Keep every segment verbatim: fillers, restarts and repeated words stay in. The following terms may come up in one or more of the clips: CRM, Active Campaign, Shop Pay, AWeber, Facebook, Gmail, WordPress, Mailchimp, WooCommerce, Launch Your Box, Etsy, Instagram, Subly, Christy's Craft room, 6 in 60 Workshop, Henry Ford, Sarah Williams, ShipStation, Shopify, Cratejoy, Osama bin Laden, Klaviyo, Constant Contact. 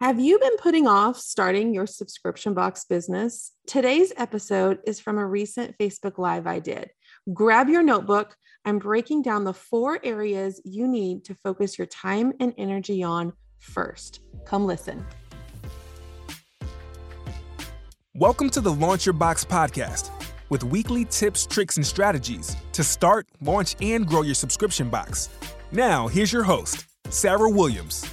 Have you been putting off starting your subscription box business? Today's episode is from a recent Facebook Live I did. Grab your notebook. I'm breaking down the four areas you need to focus your time and energy on first. Come listen. Welcome to the Launch Your Box podcast with weekly tips, tricks, and strategies to start, launch, and grow your subscription box. Now, here's your host, Sarah Williams.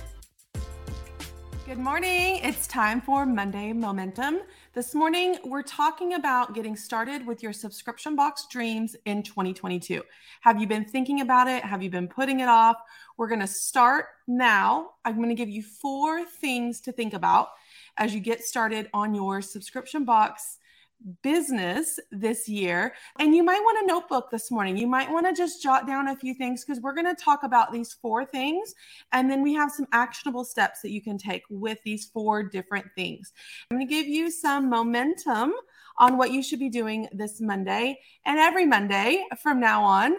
Good morning. It's time for Monday Momentum. This morning, we're talking about getting started with your subscription box dreams in twenty twenty-two. Have you been thinking about it? Have you been putting it off? We're going to start now. I'm going to give you four things to think about as you get started on your subscription box business this year. And you might want a notebook this morning. You might want to just jot down a few things because we're going to talk about these four things. And then we have some actionable steps that you can take with these four different things. I'm going to give you some momentum on what you should be doing this Monday and every Monday from now on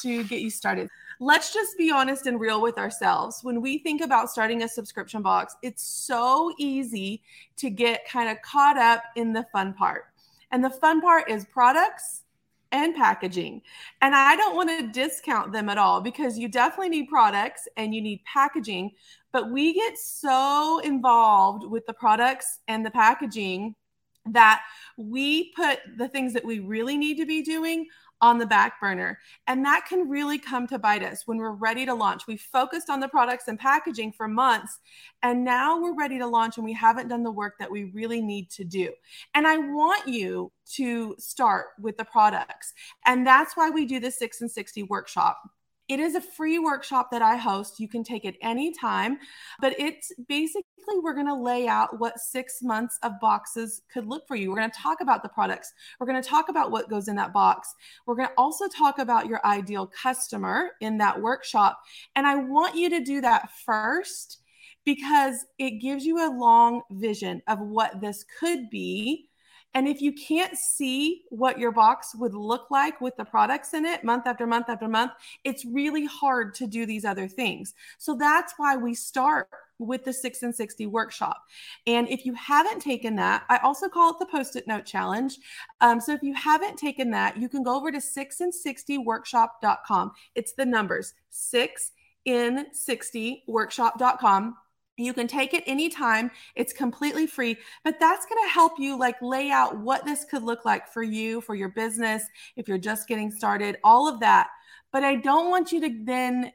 to get you started. Let's just be honest and real with ourselves. When we think about starting a subscription box, it's so easy to get kind of caught up in the fun part. And the fun part is products and packaging. And I don't want to discount them at all because you definitely need products and you need packaging, but we get so involved with the products and the packaging that we put the things that we really need to be doing on the back burner. And that can really come to bite us when we're ready to launch. We focused on the products and packaging for months, and now we're ready to launch and we haven't done the work that we really need to do. And I want you to start with the products. And that's why we do the six in sixty workshop. It is a free workshop that I host. You can take it anytime, but it's basically we're going to lay out what six months of boxes could look for you. We're going to talk about the products. We're going to talk about what goes in that box. We're going to also talk about your ideal customer in that workshop. And I want you to do that first because it gives you a long vision of what this could be. And if you can't see what your box would look like with the products in it month after month after month, it's really hard to do these other things. So that's why we start with the six in sixty workshop. And if you haven't taken that, I also call it the Post-it Note Challenge. Um, so if you haven't taken that, you can go over to six in sixty workshop dot com. It's the numbers, six in sixty workshop dot com. You can take it anytime. It's completely free, but that's going to help you like lay out what this could look like for you, for your business, if you're just getting started, all of that. But I don't want you to then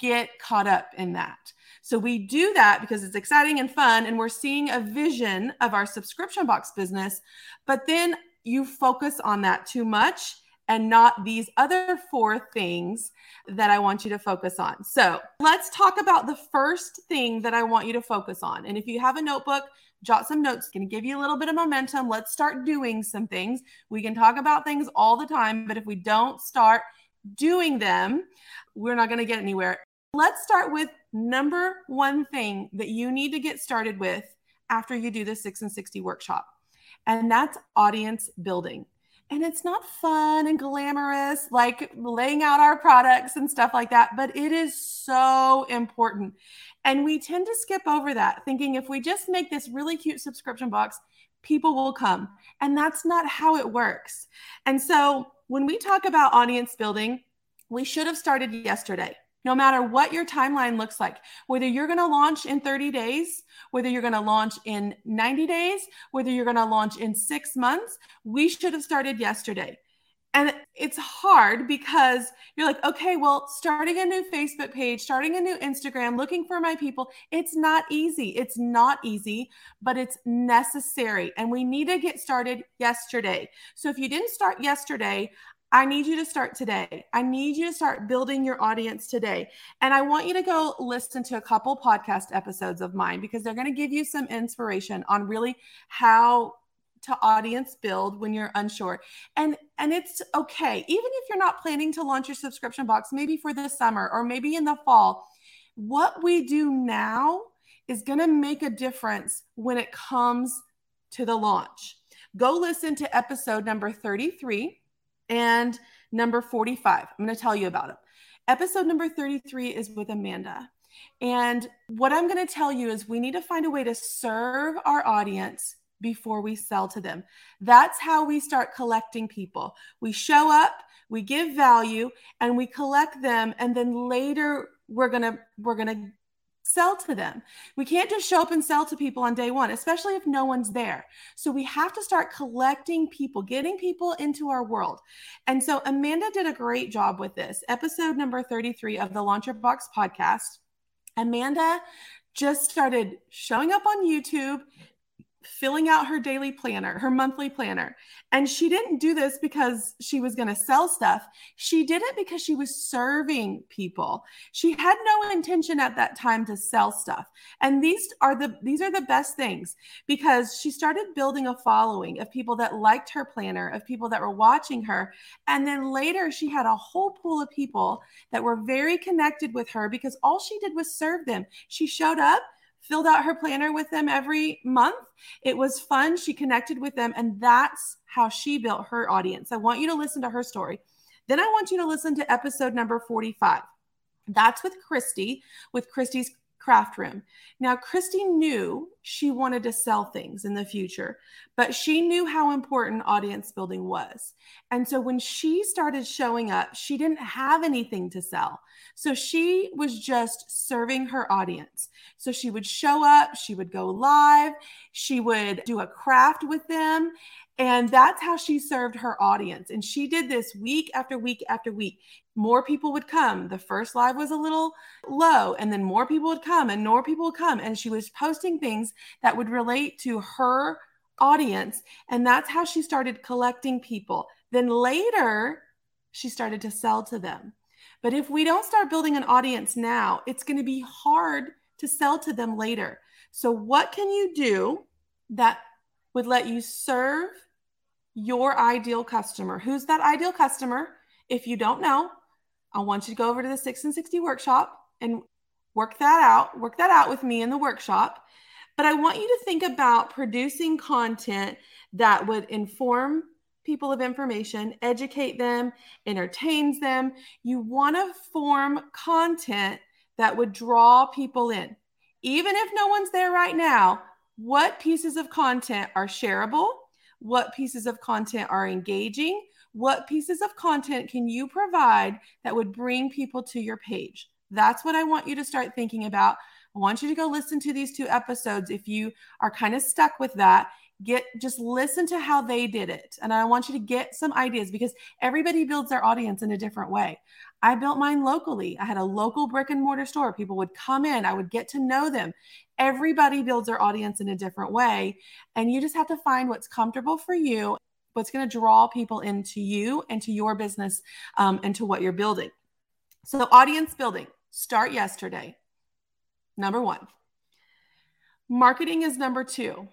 get caught up in that. So we do that because it's exciting and fun, and we're seeing a vision of our subscription box business, but then you focus on that too much and not these other four things that I want you to focus on. So let's talk about the first thing that I want you to focus on. And if you have a notebook, jot some notes. It's going to give you a little bit of momentum. Let's start doing some things. We can talk about things all the time, but if we don't start doing them, we're not going to get anywhere. Let's start with number one thing that you need to get started with after you do the six in sixty workshop, and that's audience building. And it's not fun and glamorous, like laying out our products and stuff like that, but it is so important. And we tend to skip over that, thinking if we just make this really cute subscription box, people will come. And that's not how it works. And so when we talk about audience building, we should have started yesterday. No matter what your timeline looks like, whether you're going to launch in thirty days, whether you're going to launch in ninety days, whether you're going to launch in six months, we should have started yesterday. And it's hard because you're like, okay, well, starting a new Facebook page, starting a new Instagram, looking for my people, it's not easy. It's not easy, but it's necessary. And we need to get started yesterday. So if you didn't start yesterday, I need you to start today. I need you to start building your audience today. And I want you to go listen to a couple podcast episodes of mine because they're going to give you some inspiration on really how to audience build when you're unsure. And and it's okay. Even if you're not planning to launch your subscription box, maybe for this summer or maybe in the fall, what we do now is going to make a difference when it comes to the launch. Go listen to episode number thirty-three. And number forty-five, I'm going to tell you about it. Episode number thirty-three is with Amanda. And what I'm going to tell you is we need to find a way to serve our audience before we sell to them. That's how we start collecting people. We show up, we give value, and we collect them. And then later we're going to, we're going to sell to them. We can't just show up and sell to people on day one, especially if no one's there. So we have to start collecting people, getting people into our world. And so Amanda did a great job with this. Episode number thirty-three of the Launch Your Box podcast. Amanda just started showing up on YouTube, filling out her daily planner, her monthly planner. And she didn't do this because she was going to sell stuff. She did it because she was serving people. She had no intention at that time to sell stuff. And these are the, these are the best things, because she started building a following of people that liked her planner, of people that were watching her. And then later she had a whole pool of people that were very connected with her because all she did was serve them. She showed up, filled out her planner with them every month. It was fun. She connected with them. And that's how she built her audience. I want you to listen to her story. Then I want you to listen to episode number forty-five. That's with Christy, with Christy's Craft Room. Now, Christy knew she wanted to sell things in the future, but she knew how important audience building was. And so when she started showing up, she didn't have anything to sell. So she was just serving her audience. So she would show up, she would go live, she would do a craft with them. And that's how she served her audience. And she did this week after week after week. More people would come. The first live was a little low, and then more people would come and more people would come. And she was posting things that would relate to her audience. And that's how she started collecting people. Then later, she started to sell to them. But if we don't start building an audience now, it's going to be hard to sell to them later. So what can you do that would let you serve your ideal customer? Who's that ideal customer? If you don't know, I want you to go over to the six in sixty workshop and work that out, work that out with me in the workshop. But I want you to think about producing content that would inform people of information, educate them, entertains them. You want to form content that would draw people in. Even if no one's there right now, what pieces of content are shareable? What pieces of content are engaging? What pieces of content can you provide that would bring people to your page? That's what I want you to start thinking about. I want you to go listen to these two episodes. If you are kind of stuck with that, get just listen to how they did it. And I want you to get some ideas, because everybody builds their audience in a different way. I built mine locally. I had a local brick and mortar store. People would come in. I would get to know them. Everybody builds their audience in a different way. And you just have to find what's comfortable for you, what's going to draw people into you and to your business, um, and to what you're building. So audience building, start yesterday. Number one. Marketing is number two.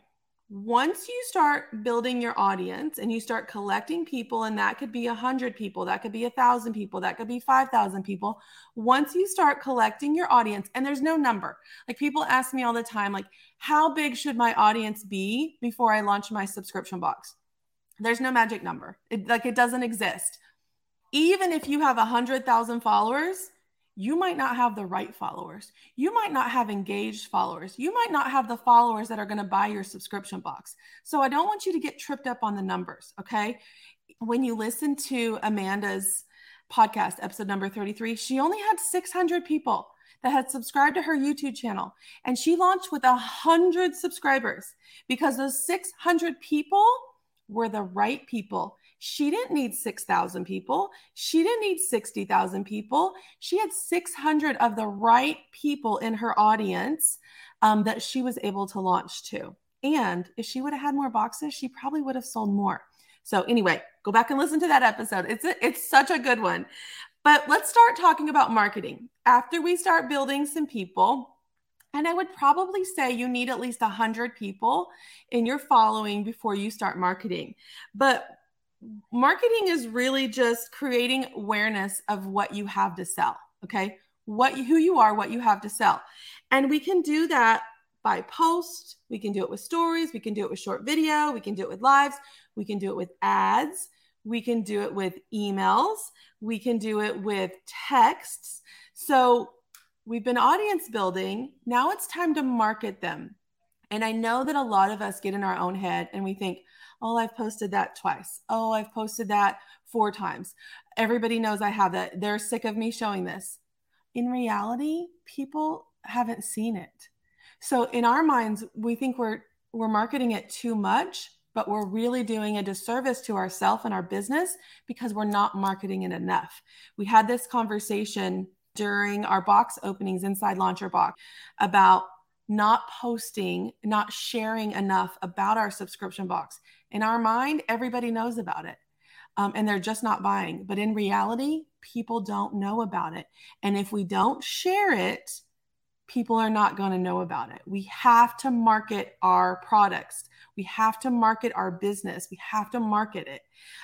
Once you start building your audience and you start collecting people, and that could be one hundred people, that could be one thousand people, that could be five thousand people. Once you start collecting your audience, and there's no number. Like, people ask me all the time, like, how big should my audience be before I launch my subscription box? There's no magic number. It, like, it doesn't exist. Even if you have one hundred thousand followers, you might not have the right followers. You might not have engaged followers. You might not have the followers that are going to buy your subscription box. So I don't want you to get tripped up on the numbers, okay? When you listen to Amanda's podcast, episode number thirty-three, she only had six hundred people that had subscribed to her YouTube channel. And she launched with one hundred subscribers because those six hundred people were the right people. She didn't need six thousand people. She didn't need sixty thousand people. She had six hundred of the right people in her audience um, that she was able to launch to. And if she would have had more boxes, she probably would have sold more. So anyway, go back and listen to that episode. It's a, it's such a good one. But let's start talking about marketing. After we start building some people, and I would probably say you need at least one hundred people in your following before you start marketing. But marketing is really just creating awareness of what you have to sell, okay? What, who you are, what you have to sell. And we can do that by post. We can do it with stories. We can do it with short video. We can do it with lives. We can do it with ads. We can do it with emails. We can do it with texts. So We've been audience building. Now it's time to market them. And I know that a lot of us get in our own head and we think, oh, I've posted that twice. Oh, I've posted that four times. Everybody knows I have that. They're sick of me showing this. In reality, people haven't seen it. So in our minds, we think we're we're marketing it too much, but we're really doing a disservice to ourselves and our business because we're not marketing it enough. We had this conversation during our box openings inside Launch Your Box about not posting, not sharing enough about our subscription box. In our mind, everybody knows about it, um, and they're just not buying. But in reality, people don't know about it. And if we don't share it, people are not going to know about it. We have to market our products. We have to market our business. We have to market it.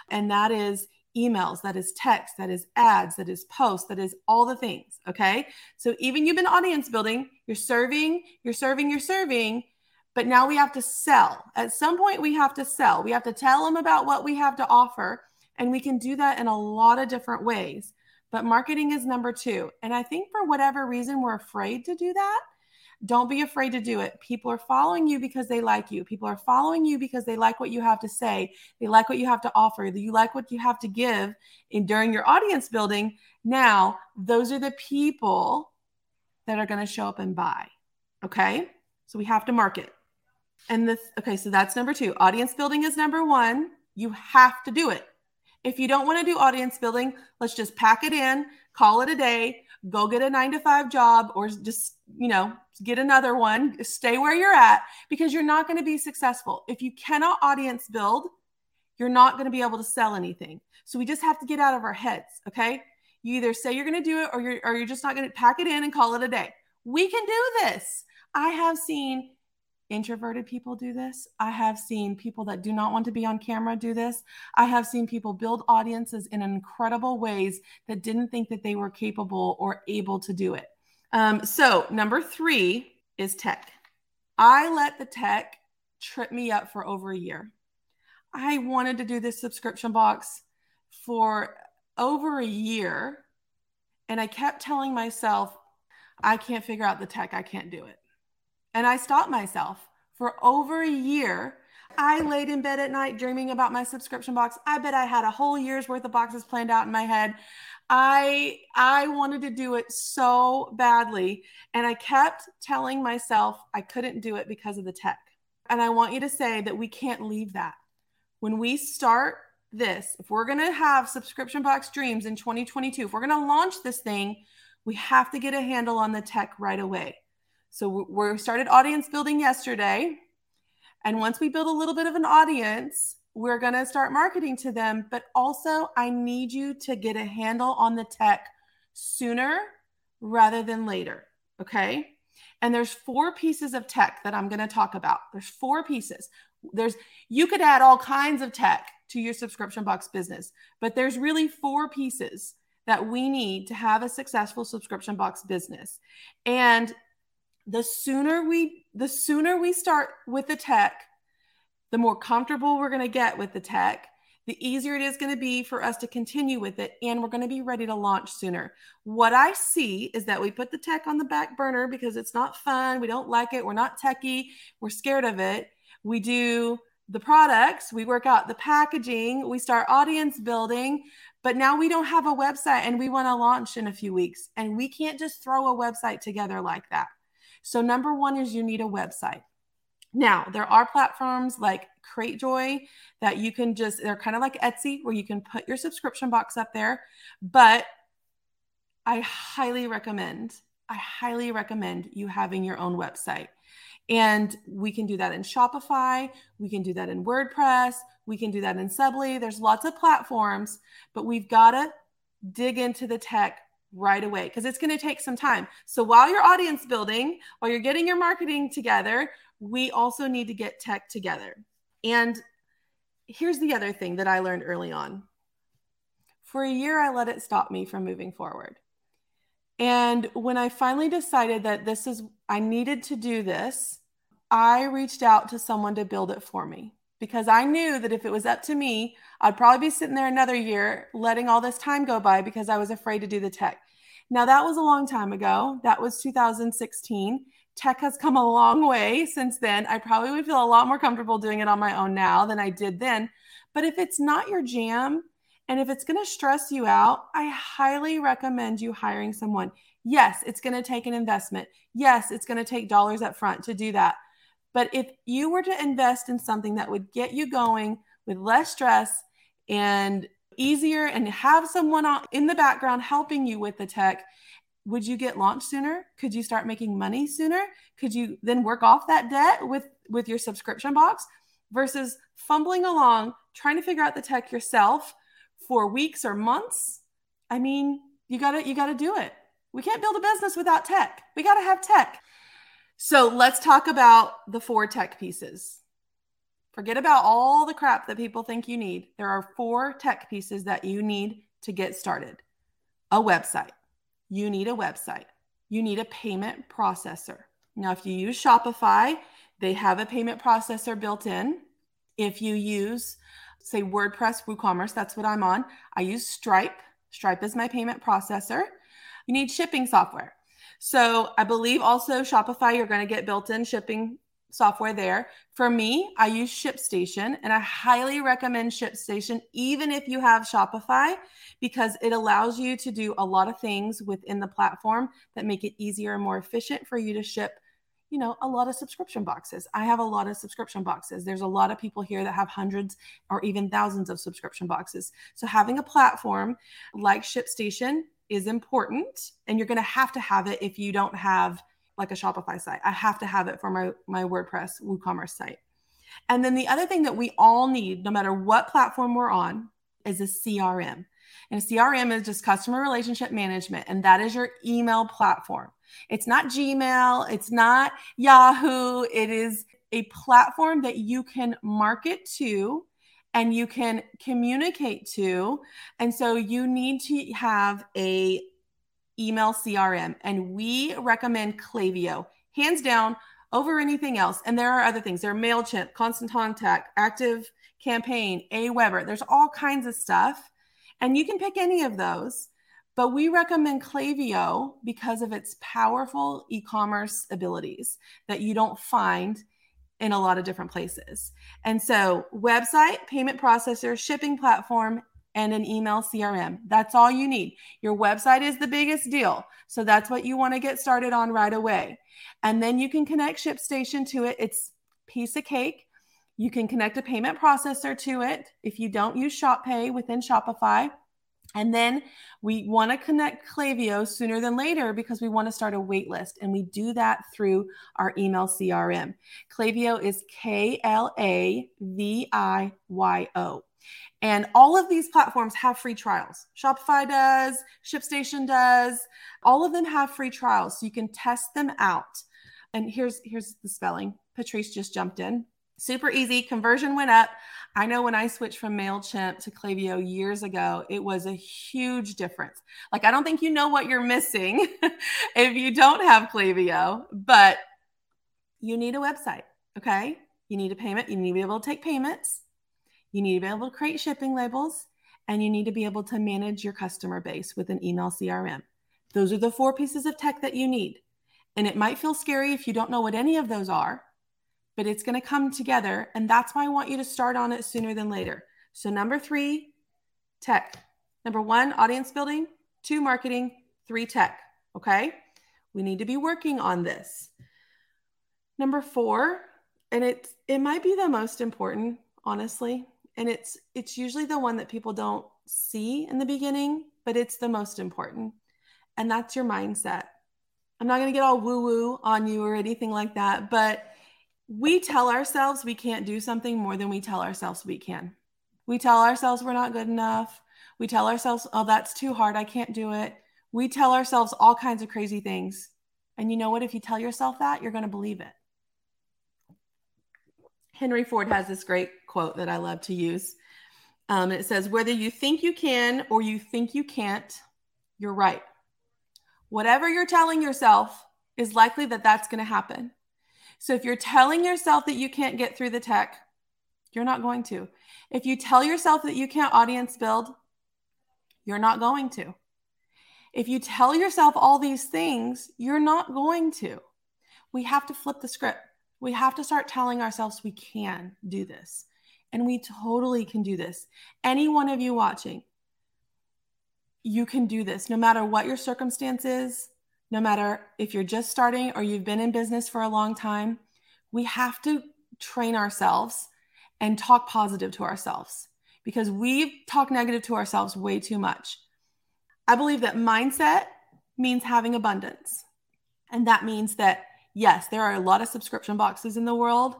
And that is emails, that is text, that is ads, that is posts, that is all the things. Okay. So even you've been audience building, you're serving, you're serving, you're serving, but now we have to sell. At some point we have to sell. We have to tell them about what we have to offer. And we can do that in a lot of different ways, but marketing is number two. And I think for whatever reason, we're afraid to do that. Don't be afraid to do it. People are following you because they like you. People are following you because they like what you have to say. They like what you have to offer. You like what you have to give in during your audience building. Now, those are the people that are going to show up and buy. Okay. So we have to market. And this, okay. So that's number two. Audience building is number one. You have to do it. If you don't want to do audience building, let's just pack it in, call it a day, go get a nine to five job, or just, you know, get another one, stay where you're at, because you're not going to be successful. If you cannot audience build, you're not going to be able to sell anything. So we just have to get out of our heads. Okay. You either say you're going to do it or you're, or you're just not going to pack it in and call it a day. We can do this. I have seen introverted people do this. I have seen people that do not want to be on camera do this. I have seen people build audiences in incredible ways that didn't think that they were capable or able to do it. Um, so number three is tech. I let the tech trip me up for over a year. I wanted to do this subscription box for over a year. And I kept telling myself, I can't figure out the tech. I can't do it. And I stopped myself for over a year. I laid in bed at night dreaming about my subscription box. I bet I had a whole year's worth of boxes planned out in my head. I, I wanted to do it so badly. And I kept telling myself I couldn't do it because of the tech. And I want you to say that we can't leave that. When we start this, if we're going to have subscription box dreams in twenty twenty-two, if we're going to launch this thing, we have to get a handle on the tech right away. So we started audience building yesterday. And once we build a little bit of an audience, we're going to start marketing to them. But also, I need you to get a handle on the tech sooner rather than later. Okay. And there's four pieces of tech that I'm going to talk about. There's four pieces. There's, you could add all kinds of tech to your subscription box business, but there's really four pieces that we need to have a successful subscription box business. And The sooner we, the sooner we start with the tech, the more comfortable we're going to get with the tech, the easier it is going to be for us to continue with it. And we're going to be ready to launch sooner. What I see is that we put the tech on the back burner because it's not fun. We don't like it. We're not techie. We're scared of it. We do the products. We work out the packaging. We start audience building. But now we don't have a website and we want to launch in a few weeks. And we can't just throw a website together like that. So number one is you need a website. Now, there are platforms like Cratejoy that you can just, they're kind of like Etsy where you can put your subscription box up there. But I highly recommend, I highly recommend you having your own website. And we can do that in Shopify. We can do that in WordPress. We can do that in Subly. There's lots of platforms, but we've got to dig into the tech right away because it's going to take some time. So while you're audience building, while you're getting your marketing together, we also need to get tech together. And here's the other thing that I learned early on. For a year, I let it stop me from moving forward. And when I finally decided that this is, I needed to do this, I reached out to someone to build it for me because I knew that if it was up to me, I'd probably be sitting there another year letting all this time go by because I was afraid to do the tech. Now, that was a long time ago. That was two thousand sixteen. Tech has come a long way since then. I probably would feel a lot more comfortable doing it on my own now than I did then. But if it's not your jam, and if it's going to stress you out, I highly recommend you hiring someone. Yes, it's going to take an investment. Yes, it's going to take dollars up front to do that. But if you were to invest in something that would get you going with less stress and easier, and have someone in the background helping you with the tech, would you get launched sooner? Could you start making money sooner? Could you then work off that debt with, with your subscription box, versus fumbling along, trying to figure out the tech yourself for weeks or months? I mean, you gotta, you gotta do it. We can't build a business without tech. We gotta have tech. So let's talk about the four tech pieces. Forget about all the crap that people think you need. There are four tech pieces that you need to get started. A website. You need a website. You need a payment processor. Now, if you use Shopify, they have a payment processor built in. If you use, say, WordPress, WooCommerce, that's what I'm on. I use Stripe. Stripe is my payment processor. You need shipping software. So I believe also Shopify, you're going to get built-in shipping software there. For me, I use ShipStation, and I highly recommend ShipStation, even if you have Shopify, because it allows you to do a lot of things within the platform that make it easier and more efficient for you to ship, you know, a lot of subscription boxes. I have a lot of subscription boxes. There's a lot of people here that have hundreds or even thousands of subscription boxes. So having a platform like ShipStation is important, and you're going to have to have it if you don't have like a Shopify site. I have to have it for my, my WordPress WooCommerce site. And then the other thing that we all need, no matter what platform we're on, is a C R M. And C R M is just customer relationship management, and that is your email platform. It's not Gmail. It's not Yahoo. It is a platform that you can market to and you can communicate to. And so you need to have a email C R M. And we recommend Klaviyo, hands down, over anything else. And there are other things. There are Mailchimp, Constant Contact, Active Campaign, AWeber. There's all kinds of stuff. And you can pick any of those. But we recommend Klaviyo because of its powerful e-commerce abilities that you don't find in a lot of different places. And so website, payment processor, shipping platform, and an email C R M. That's all you need. Your website is the biggest deal. So that's what you want to get started on right away. And then you can connect ShipStation to it. It's piece of cake. You can connect a payment processor to it if you don't use Shop Pay within Shopify. And then we want to connect Klaviyo sooner than later because we want to start a wait list. And we do that through our email C R M. Klaviyo is K L A V I Y O. And all of these platforms have free trials. Shopify does, ShipStation does. All of them have free trials. So you can test them out. And here's, here's the spelling. Patrice just jumped in. Super easy. Conversion went up. I know when I switched from MailChimp to Klaviyo years ago, it was a huge difference. Like, I don't think you know what you're missing if you don't have Klaviyo, but you need a website, okay? You need a payment. You need to be able to take payments. You need to be able to create shipping labels, and you need to be able to manage your customer base with an email C R M. Those are the four pieces of tech that you need. And it might feel scary if you don't know what any of those are, but it's going to come together. And that's why I want you to start on it sooner than later. So number three, tech. Number one, audience building. Two, marketing. Three, tech. Okay. We need to be working on this. Number four, and it's, it might be the most important, honestly. And it's, it's usually the one that people don't see in the beginning, but it's the most important. And that's your mindset. I'm not going to get all woo-woo on you or anything like that, but we tell ourselves we can't do something more than we tell ourselves we can. We tell ourselves we're not good enough. We tell ourselves, oh, that's too hard. I can't do it. We tell ourselves all kinds of crazy things. And you know what? If you tell yourself that, you're going to believe it. Henry Ford has this great quote that I love to use. Um, it says, whether you think you can or you think you can't, you're right. Whatever you're telling yourself is likely that that's going to happen. So if you're telling yourself that you can't get through the tech, you're not going to. If you tell yourself that you can't audience build, you're not going to. If you tell yourself all these things, you're not going to. We have to flip the script. We have to start telling ourselves we can do this. And we totally can do this. Any one of you watching, you can do this, no matter what your circumstance is, no matter if you're just starting or you've been in business for a long time. We have to train ourselves and talk positive to ourselves, because we talk negative to ourselves way too much. I believe that mindset means having abundance. And that means that, yes, there are a lot of subscription boxes in the world,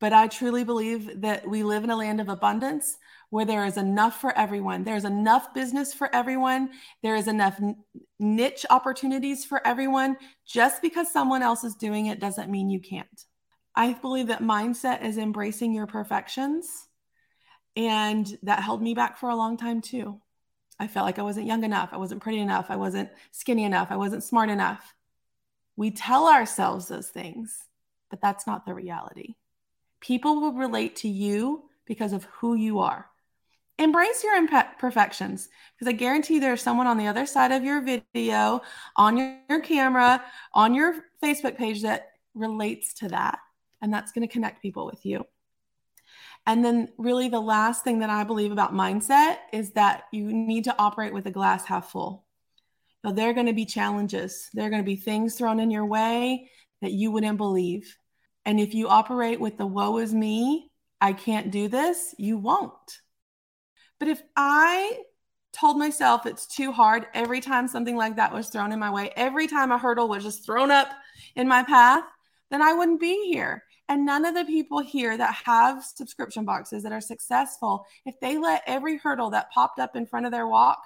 but I truly believe that we live in a land of abundance where there is enough for everyone. There's enough business for everyone. There is enough n- niche opportunities for everyone. Just because someone else is doing it doesn't mean you can't. I believe that mindset is embracing your perfections. And that held me back for a long time too. I felt like I wasn't young enough. I wasn't pretty enough. I wasn't skinny enough. I wasn't smart enough. We tell ourselves those things, but that's not the reality. People will relate to you because of who you are. Embrace your imperfections, because I guarantee there's someone on the other side of your video, on your, your camera, on your Facebook page that relates to that. And that's going to connect people with you. And then really the last thing that I believe about mindset is that you need to operate with a glass half full. Now, there are going to be challenges. There are going to be things thrown in your way that you wouldn't believe. And if you operate with the woe is me, I can't do this, you won't. But if I told myself it's too hard every time something like that was thrown in my way, every time a hurdle was just thrown up in my path, then I wouldn't be here. And none of the people here that have subscription boxes that are successful, if they let every hurdle that popped up in front of their walk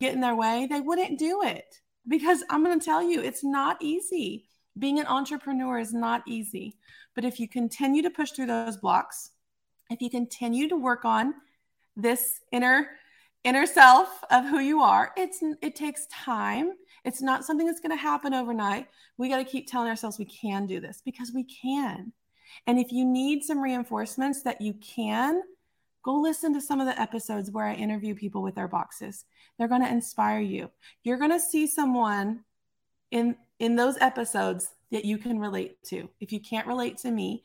get in their way, they wouldn't do it. Because I'm going to tell you, it's not easy. Being an entrepreneur is not easy. But if you continue to push through those blocks, if you continue to work on this inner inner self of who you are, it's it takes time. It's not something that's going to happen overnight. We got to keep telling ourselves we can do this, because we can. And if you need some reinforcements that you can, go listen to some of the episodes where I interview people with their boxes. They're going to inspire you. You're going to see someone in, in those episodes that you can relate to. If you can't relate to me,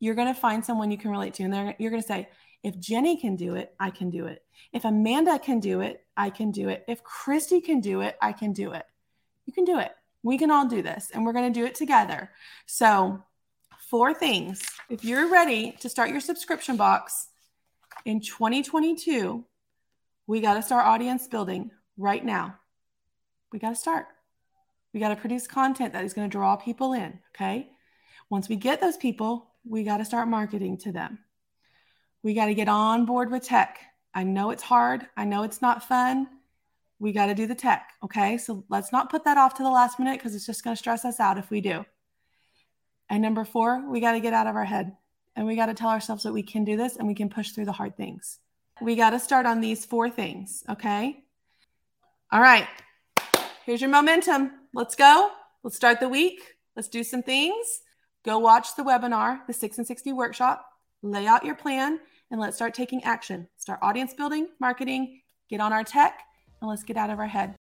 you're going to find someone you can relate to. And you're going to say, if Jenny can do it, I can do it. If Amanda can do it, I can do it. If Christy can do it, I can do it. You can do it. We can all do this, and we're going to do it together. So four things. If you're ready to start your subscription box in twenty twenty-two, we got to start audience building right now. We got to start. We got to produce content that is going to draw people in. Okay. Once we get those people, we got to start marketing to them. We got to get on board with tech. I know it's hard. I know it's not fun. We got to do the tech. Okay. So let's not put that off to the last minute, because it's just going to stress us out if we do. And number four, we got to get out of our head, and we got to tell ourselves that we can do this and we can push through the hard things. We got to start on these four things. Okay. All right. Here's your momentum. Let's go. Let's start the week. Let's do some things. Go watch the webinar, the six in sixty Workshop. Lay out your plan, and let's start taking action. Start audience building, marketing, get on our tech, and let's get out of our head.